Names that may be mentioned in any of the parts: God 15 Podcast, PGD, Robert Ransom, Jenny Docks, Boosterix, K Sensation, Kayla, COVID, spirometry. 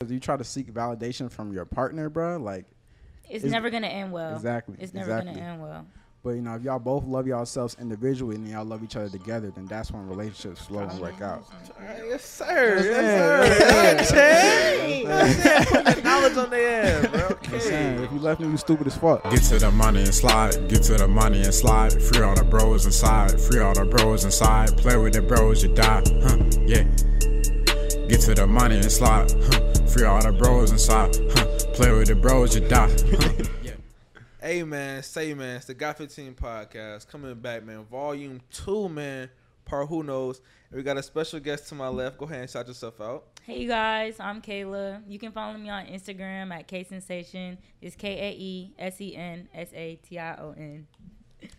If you try to seek validation from your partner, bro, like it's never gonna end well. Exactly. It's never gonna end well. But you know, if y'all both love yourselves individually and y'all love each other together, then that's when relationships slowly work out. Yes, sir. Yes, sir. Put the knowledge on their ass, bro. Okay. If you left me, you stupid as fuck. Get to the money and slide. Get to the money and slide. Free all the bros inside. Free all the bros inside. Play with the bros, you die. Huh? Yeah. Get to the money and slide. Huh? Free all the bros inside. Huh? Play with the bros, you die. Huh? Hey man, say man, it's the God 15 Podcast coming back, man. Volume 2, man. Part who knows? And we got a special guest to my left. Go ahead and shout yourself out. Hey guys, I'm Kayla. You can follow me on Instagram at K Sensation. It's KAESENSATION.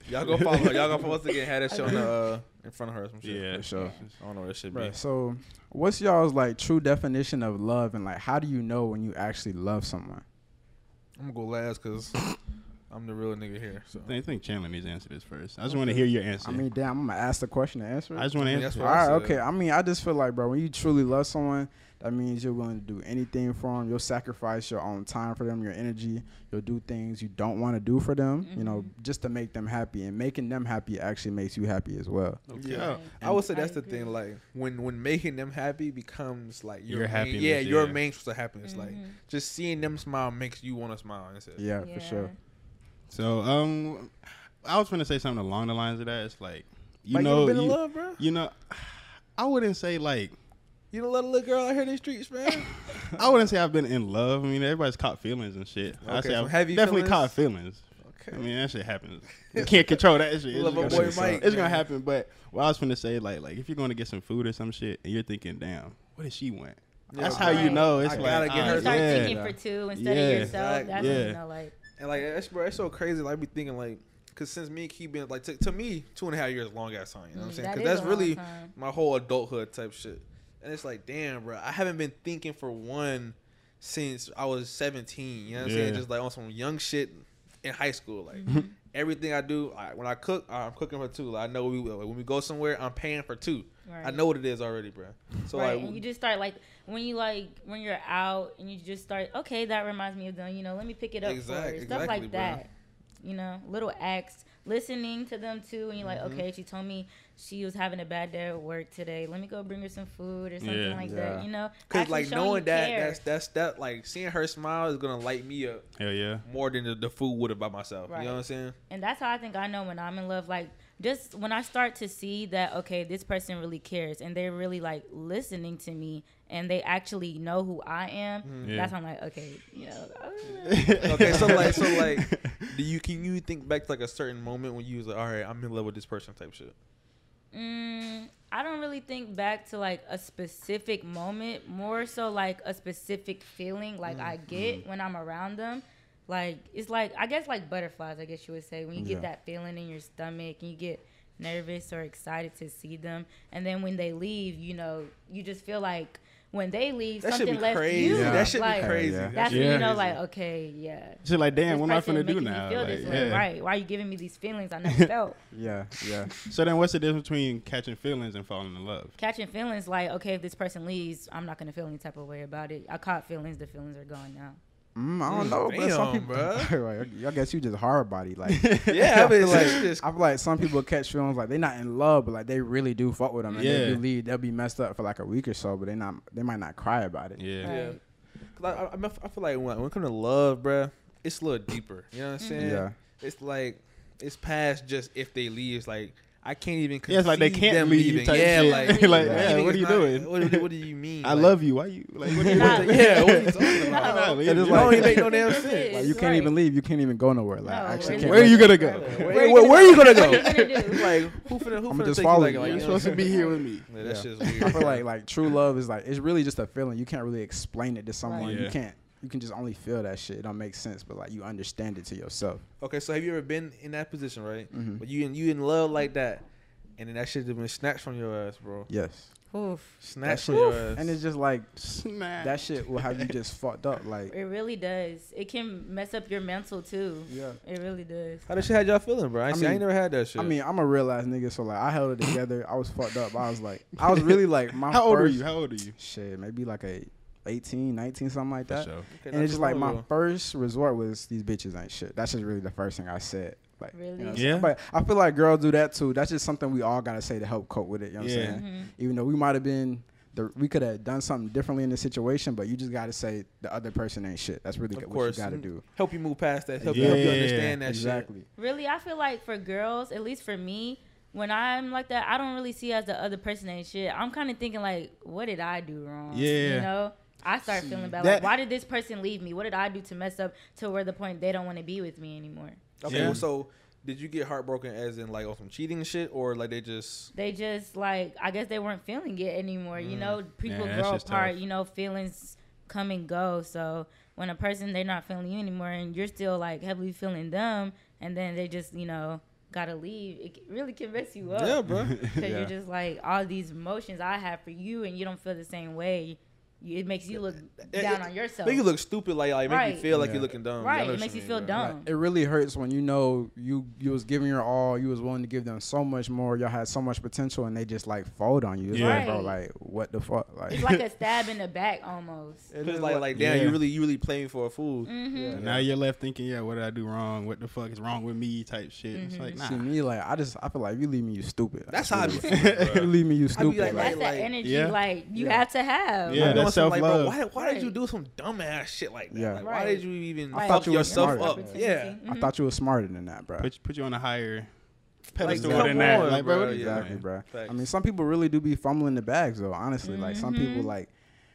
Y'all go follow her. Y'all go follow us again. Had that show in front of her. Some shit. Yeah, that show. I don't know what that shit be. So, what's y'all's like true definition of love, and like how do you know when you actually love someone? I'm gonna go last because I'm the real nigga here. So. I think Chandler needs to answer this first. I just want to hear your answer. I mean, damn, I'm going to ask the question to answer it. I just want to answer it. All right, okay. I mean, I just feel like, bro, when you truly love someone, that means you're willing to do anything for them. You'll sacrifice your own time for them, your energy. You'll do things you don't want to do for them, you know, just to make them happy. And making them happy actually makes you happy as well. Okay. Yeah. I would say that's the thing. Like, when making them happy becomes, like, your happiness. Yeah, your main source of happiness. Like, just seeing them smile makes you want to smile. Yeah, for sure. So, I was going to say something along the lines of that. It's like, you know, in love, bro? You know, I wouldn't say like, you don't let a little girl out here in these streets, man. I wouldn't say I've been in love. I mean, everybody's caught feelings and shit. Okay, I say so I've definitely caught feelings. Okay. I mean, that shit happens. You can't control that shit. It's going to happen. But what I was going to say, like if you're going to get some food or some shit and you're thinking, damn, what does she want? Yeah, that's how you know. It's like, you start thinking for two instead of yourself. That's when you know, like. And, like, it's so crazy. Like, I be thinking, like, because since me and Key been, like, to me, 2.5 years long ass time. You know what I'm saying? Because that's really my whole adulthood type shit. And it's like, damn, bro, I haven't been thinking for one since I was 17. You know what I'm saying? Just, like, on some young shit in high school. Like, everything I do, when I cook, I'm cooking for two. Like, I know when we go somewhere, I'm paying for two. Right. I know what it is already, bro. So like, and you just start when you're out and you just start. Okay, that reminds me of them. You know, let me pick it up for stuff like that. Bro. You know, little acts, listening to them too, and you're like, okay, she told me she was having a bad day at work today. Let me go bring her some food or something like that. You know, because like knowing that, that's like seeing her smile is gonna light me up. Hell yeah, more than the food would have by myself. Right. You know what I'm saying? And that's how I think I know when I'm in love. Like. Just when I start to see that, okay, this person really cares and they're really like listening to me and they actually know who I am. That's how I'm like, okay, you know. Okay, so like, can you think back to like a certain moment when you was like, all right, I'm in love with this person type shit? I don't really think back to like a specific moment, more so like a specific feeling like I get when I'm around them. Like, it's like, I guess like butterflies, I guess you would say, when you get that feeling in your stomach and you get nervous or excited to see them. And then when they leave, you know, you just feel like when they leave, that something left you. That should be crazy. That's when you know, like, okay, She's like, damn, what am I finna do now? Like, right. Why are you giving me these feelings I never felt? So then what's the difference between catching feelings and falling in love? Catching feelings, like, okay, if this person leaves, I'm not gonna feel any type of way about it. I caught feelings, the feelings are gone now. I don't know, but some people, I guess you just hard body, like. I mean, like, I feel like some people catch feelings like they're not in love, but like they really do fuck with them, and they do leave. They'll be messed up for like a week or so, but they might not cry about it. Cause I feel like when it comes to love, bro, it's a little deeper. You know what I'm saying? It's like it's past just if they leave. It's like I can't even. It's like they can't leave. What are you doing? What do you mean? I love you. Why you? Like, what are you doing? What are you talking about? No, it don't make no damn sense. Like, you can't even leave. You can't even go nowhere. Like, where are you gonna go? Where are you gonna go? Like, who finna just follow you? You're supposed to be here with me. That's just weird. I feel like true love is like it's really just a feeling. You can't really explain it to someone. You can't. You can just only feel that shit. It don't make sense, but like you understand it to yourself. Okay, so have you ever been in that position, right? But you in love like that, and then that shit has been snatched from your ass, bro. Yes. Snatched from your ass, and it's just like that shit will have you just fucked up. Like it really does. It can mess up your mental too. Yeah, it really does. How the shit had y'all feeling, bro? I ain't never had that shit. I mean, I'm a real ass nigga, so like I held it together. I was fucked up. I was really like my. How old are you? Shit, maybe like a. 18, 19, something like that. Sure. Okay, and it's just like my first resort was these bitches ain't shit. That's just really the first thing I said. Like, really? You know, yeah. But I feel like girls do that too. That's just something we all gotta say to help cope with it. You know what I'm saying? Mm-hmm. Even though we might have been, we could have done something differently in the situation, but you just gotta say the other person ain't shit. That's really what you gotta do. Help you move past that. Help you understand that. Exactly. Shit. Really, I feel like for girls, at least for me, when I'm like that, I don't really see as the other person ain't shit. I'm kind of thinking like, what did I do wrong? Yeah. You know. I start feeling bad. Like, why did this person leave me? What did I do to mess up to where the point they don't want to be with me anymore? Okay, well, so did you get heartbroken as in like on some cheating shit, or like they just like, I guess they weren't feeling it anymore. You know, people grow apart. Tough. You know, feelings come and go. So when a person, they're not feeling you anymore and you're still like heavily feeling them, and then they just, you know, gotta leave, it really can mess you up. Yeah, bro. Because you're just like, all these emotions I have for you and you don't feel the same way. It makes you look down on yourself. Make you look stupid, like make you feel like you're looking dumb. Right, it makes you feel dumb. Right. It really hurts when you know you was giving your all, you was willing to give them so much more, y'all had so much potential, and they just like fold on you. It's like, bro, like what the fuck? Like, it's like a stab in the back almost. It's like damn, you really playing for a fool. Mm-hmm. Yeah. And now you're left thinking, what did I do wrong? What the fuck is wrong with me? Type shit. Mm-hmm. It's like, nah. See me, like I feel like you leave me, you stupid. That's how I be. You leave me, you stupid. That's the energy like you have to have. Yeah. Like, bro, why did you do some dumbass shit like that? Yeah. Like, why did you even fuck yourself up? Yeah. Mm-hmm. I thought you were smarter than that, bro. Put you on a higher pedestal than that. Like, bro. Exactly, bro. Thanks. I mean, some people really do be fumbling the bags, though, honestly. Mm-hmm. Like,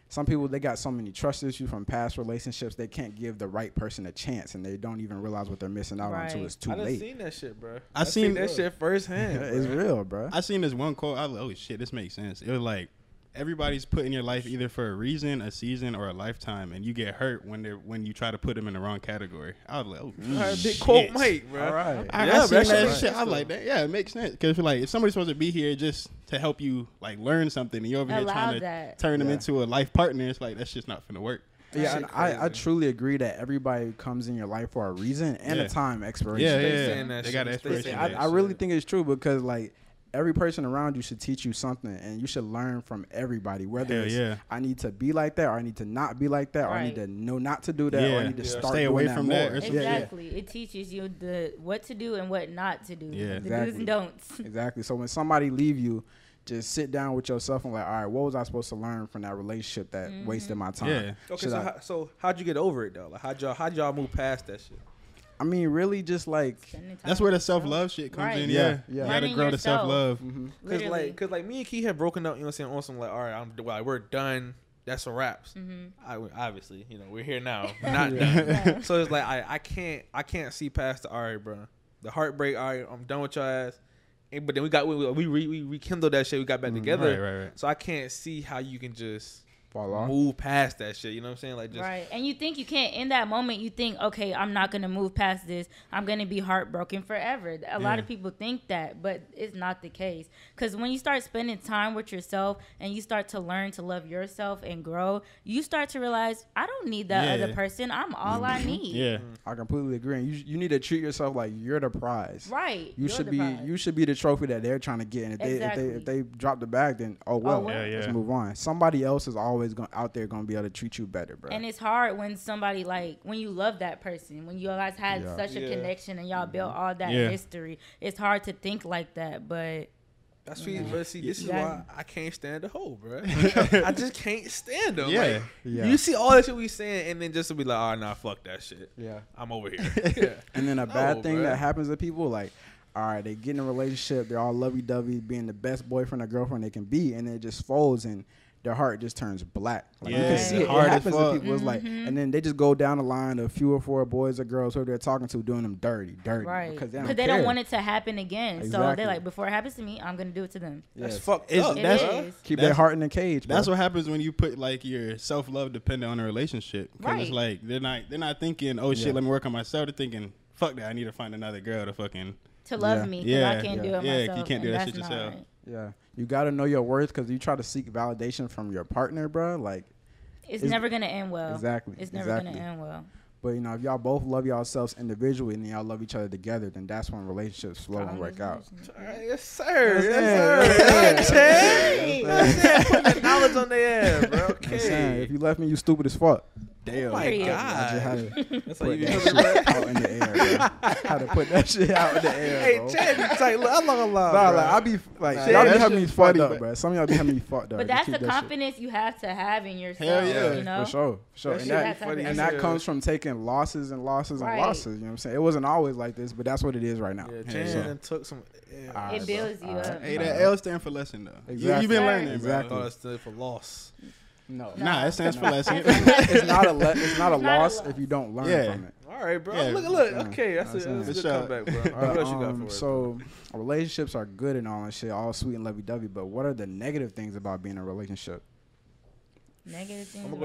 some people, they got so many trust issues from past relationships, they can't give the right person a chance, and they don't even realize what they're missing out on until it's too late. I seen that shit, bro. I seen that shit firsthand. It's real, bro. I seen this one quote. I was like, oh, shit, this makes sense. It was like, everybody's put in your life either for a reason, a season, or a lifetime, and you get hurt when you try to put them in the wrong category. I was like, oh, big quote, Mike, bro. All right. I seen that shit. I was like, that. Yeah, it makes sense. Because like, if somebody's supposed to be here just to help you like learn something, and you're over here trying to turn them into a life partner, it's like that's just not finna work. Yeah, and I truly agree that everybody comes in your life for a reason and a time expiration. Yeah. They got an expiration. I really think it's true because like, every person around you should teach you something, and you should learn from everybody, whether it's I need to be like that, or I need to not be like that, or I need to know not to do that, or I need to start stay away from that. Exactly. It teaches you what to do and what not to do. Yeah. The do's and don'ts. Exactly. So when somebody leave you, just sit down with yourself and like, all right, what was I supposed to learn from that relationship that wasted my time? Yeah. Okay, so how'd you get over it though? Like how'd y'all move past that shit? I mean, really just like... That's where the self-love shit comes in. Yeah. You got to grow the self-love. Mm-hmm. Cause like me and Key had broken up, you know what I'm saying, on some like, all right, we're done. That's a wraps. Mm-hmm. Obviously, you know, we're here now. We're not done. Yeah. So it's like, I can't see past the, all right, bro. The heartbreak, all right, I'm done with your ass. And, but then we rekindled that shit. We got back together. Right. So I can't see how you can just... move past that shit, you know what I'm saying? Like, just and you think you can't. In that moment, you think, okay, I'm not gonna move past this. I'm gonna be heartbroken forever. A lot of people think that, but it's not the case. Because when you start spending time with yourself and you start to learn to love yourself and grow, you start to realize I don't need that other person. I'm all I need. Yeah, I completely agree. And you need to treat yourself like you're the prize. Right. You should be the trophy that they're trying to get. And if they drop the bag, then let's move on. Somebody else is always out there gonna be able to treat you better, bro. And it's hard when somebody like when you love that person, when you guys had such a connection and y'all built all that history. It's hard to think like that, but that's what. See, this is why I can't stand the hoe, bro. I just can't stand them. Yeah. Like, you see all that shit we saying, and then just to be like, oh nah, fuck that shit. Yeah, I'm over here. And then a bad thing that happens to people like. All right, they get in a relationship, they're all lovey-dovey, being the best boyfriend or girlfriend they can be, and it just folds and their heart just turns black. Like you can see it happens to people. It's like, and then they just go down the line of 4 boys or girls who they're talking to doing them dirty. Right. Because they don't want it to happen again. Exactly. So they're like, before it happens to me, I'm going to do it to them. That's fucked up. It is. Keep their heart in the cage, bro. That's what happens when you put like your self-love dependent on a relationship. Right. It's like, they're not thinking, oh shit, let me work on myself. They're thinking, fuck that, I need to find another girl to fucking... to love me because I can't do it myself. Yeah, you can't do that shit yourself. Right. Yeah. You got to know your worth because you try to seek validation from your partner, bro. Like, it's never going to end well. Exactly. It's never going to end well. But, you know, if y'all both love yourselves individually and y'all love each other together, then that's when relationships flow and work out. Yes, sir. Yes, sir. Put that knowledge on their ass, bro. Okay. If you left me, you stupid as fuck. Damn. Oh, my God. That's how you put that shit out in the air, bro. How to put that shit out in the air, bro. Hey, Chad, you tight. Look, I love a lot, bro. Like, I be, like, y'all be having me fucked up, bro. Some of y'all be having me fucked up. But that's the confidence you have to have in yourself. Hell yeah. You know? For sure. For sure. And that comes from taking losses and losses and losses. You know what I'm saying? It wasn't always like this, but that's what it is right now. Yeah, Chad took some. It builds you up. Hey, that L stand for lesson, though. Exactly. You've been learning, bro. Exactly. L stand for loss. No. Nah, it stands for lesson. It's not a loss if you don't learn from it. All right, bro. Yeah. Look. Yeah. Okay, that's a good comeback, bro. What else you got for us? So, relationships are good and all that shit, all sweet and lovey-dovey. But what are the negative things about being in a relationship? Negative things. I'm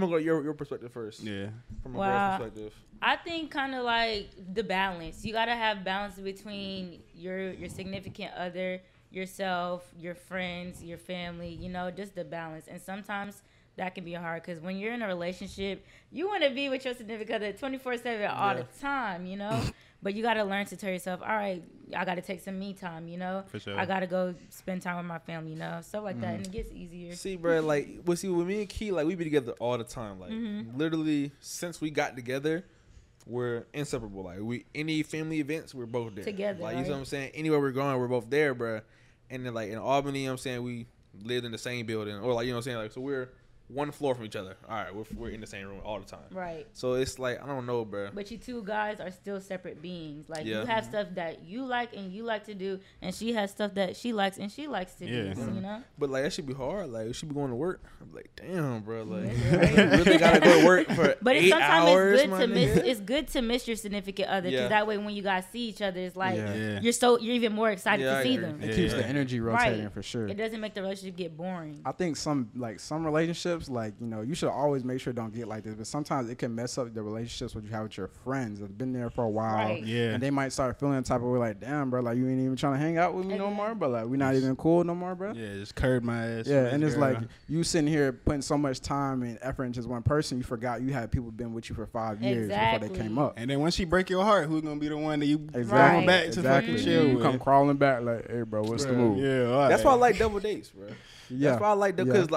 gonna go your perspective first. Yeah. From a girl's perspective, I think kind of like the balance. You gotta have balance between your significant other, yourself, your friends, your family, you know, just the balance. And sometimes that can be hard because when you're in a relationship, you want to be with your significant other 24/7 all the time, you know. But you got to learn to tell yourself, all right, I got to take some me time, you know. For sure. I got to go spend time with my family, you know, stuff like that. And it gets easier. See, bro, like, well, see, with me and Key, like, we be together all the time. Like, literally, since we got together, we're inseparable. Like, any family events, we're both there. Together, like, you know what I'm saying? Anywhere we're going, we're both there, bro. And then, like, in Albany, you know what I'm saying, we lived in the same building. Or, like, you know what I'm saying? Like, so we're one floor from each other. All right, we're in the same room all the time. Right. So it's like, I don't know, bro. But you two guys are still separate beings. Like, you have stuff that you like and you like to do. And she has stuff that she likes and she likes to do, you know? But, like, that should be hard. Like, she be going to work. I'm like, damn, bro. Like, I really got to go to work for 8 hours. But it's good to miss your significant other. Because that way, when you guys see each other, it's like, you're even more excited to see them. It keeps the energy rotating, for sure. It doesn't make the relationship get boring. I think some relationships, like, you know, you should always make sure don't get like this, but sometimes it can mess up the relationships what you have with your friends that's been there for a while, and they might start feeling the type of way, like, damn, bro, like, you ain't even trying to hang out with me no more, but like, we not even cool no more, bro. Yeah, just curb my ass. Yeah, and it's like, you sitting here putting so much time and effort into one person, you forgot you had people been with you for 5 years before they came up. And then once she break your heart, who's gonna be the one that you come back to fucking chill with? You come crawling back like, hey, bro, what's the move? Yeah, right. That's why I like double dates, bro. Yeah. That's why I like that, because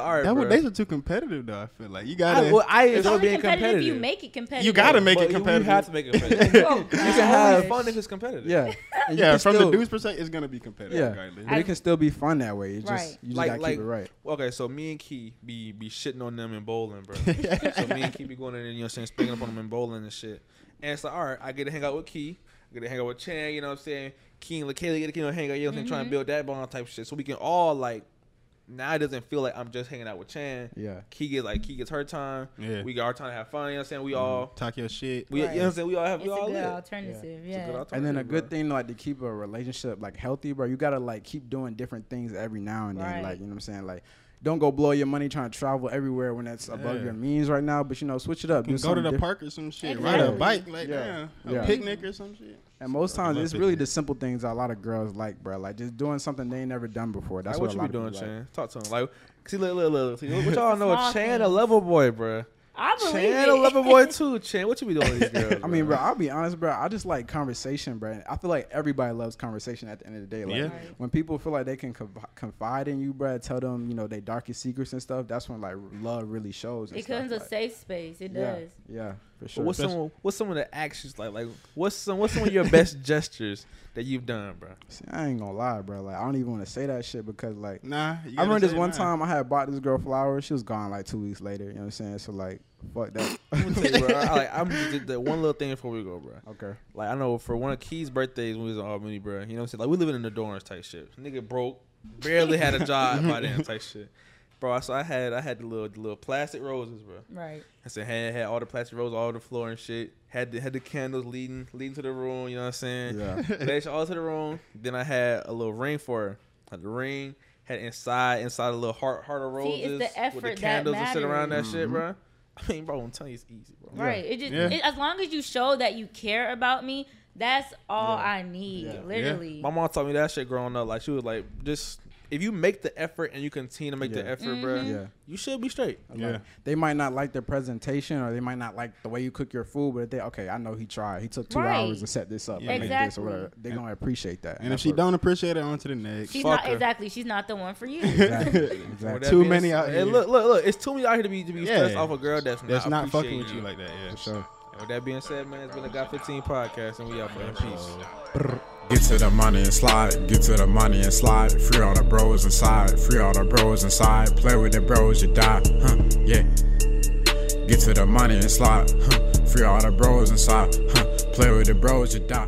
days are too competitive, though. I feel like you gotta. It's only competitive if you make it competitive. You gotta make it competitive. You have to make it competitive. You can have fun if it's competitive. Yeah, yeah. From the dude's perspective, it's gonna be competitive. Yeah, regardless. But it can still be fun that way. You just gotta keep it right. Okay, so me and Key be shitting on them in bowling, bro. So me and Key be going in, you know, saying, speaking up on them in bowling and shit. And it's like, all right, I get to hang out with Key. I get to hang out with Chan. You know what I'm saying? Key and Kayla get to hang out. You know what I'm saying? Trying to build that bond type of shit, so we can all like. Now it doesn't feel like I'm just hanging out with Chan. Yeah. Key gets her time. Yeah. We got our time to have fun. You know what I'm saying? We all talk your shit. You know what I'm saying? We all have. It's a good alternative. Yeah. And then a good thing, like, to keep a relationship like healthy, bro. You gotta like keep doing different things every now and then. Like, you know what I'm saying? Like, don't go blow your money trying to travel everywhere when that's above your means right now. But, you know, switch it up. Go to the park or some shit. Exactly. Ride a bike, like a picnic or some shit. And most times, it's really the simple things that a lot of girls like, bro. Like, just doing something they ain't never done before. That's what a lot of people like. What you be doing, Chan? Talk to him. Like, see, look. See, what y'all know? Chan, a level boy, bro. I believe Chan, a lover boy too. Chan, what you be doing with these girls? I mean, bro, I'll be honest, bro. I just like conversation, bro. I feel like everybody loves conversation at the end of the day. Like, when people feel like they can confide in you, bro, tell them, you know, their darkest secrets and stuff, that's when, like, love really shows. It becomes a safe space. It does. Yeah, for sure. But what's some of the actions like? Like, what's some of your best gestures that you've done, bro? See, I ain't gonna lie, bro. Like, I don't even want to say that shit because, like, I remember this one time I had bought this girl flowers. She was gone like 2 weeks later. You know what I'm saying? So, like, fuck that. I'm gonna tell you, bro. I'm just did that one little thing before we go, bro. Okay. Like, I know for one of Key's birthdays when we was in Albany, bro. You know what I'm saying? Like, we living in the dorms type shit. Nigga broke, barely had a job by then type shit, bro. So I had the little plastic roses, bro. Right. I said had all the plastic roses all over the floor and shit. Had the candles leading to the room. You know what I'm saying? Yeah. Leading all to the room. Then I had a little ring for her. Had the ring. Had inside a little heart of roses. See, it's the effort with the candles that matters. And shit around that shit, bro. I mean, bro, I'm telling you, it's easy, bro. Right. Yeah. It just as long as you show that you care about me, that's all I need. Literally. My mom taught me that shit growing up. Like, she was like, just if you make the effort and you continue to make the effort, bro, you should be straight. Like, they might not like their presentation or they might not like the way you cook your food, but if they I know he tried. He took 2 hours to set this up and make this or whatever. They're gonna appreciate that. And if she don't appreciate it, on to the next. She's not she's not the one for you. Too many out here. Look, it's too many out here to be stressed off a girl that's not fucking with you like that. Yeah, for sure. With that being said, man, it's been a God 15 podcast, and we out for peace. Get to the money and slide. Get to the money and slide. Free all the bros inside. Free all the bros inside. Play with the bros, you die. Huh? Yeah. Get to the money and slide. Huh? Free all the bros inside. Huh? Play with the bros, you die.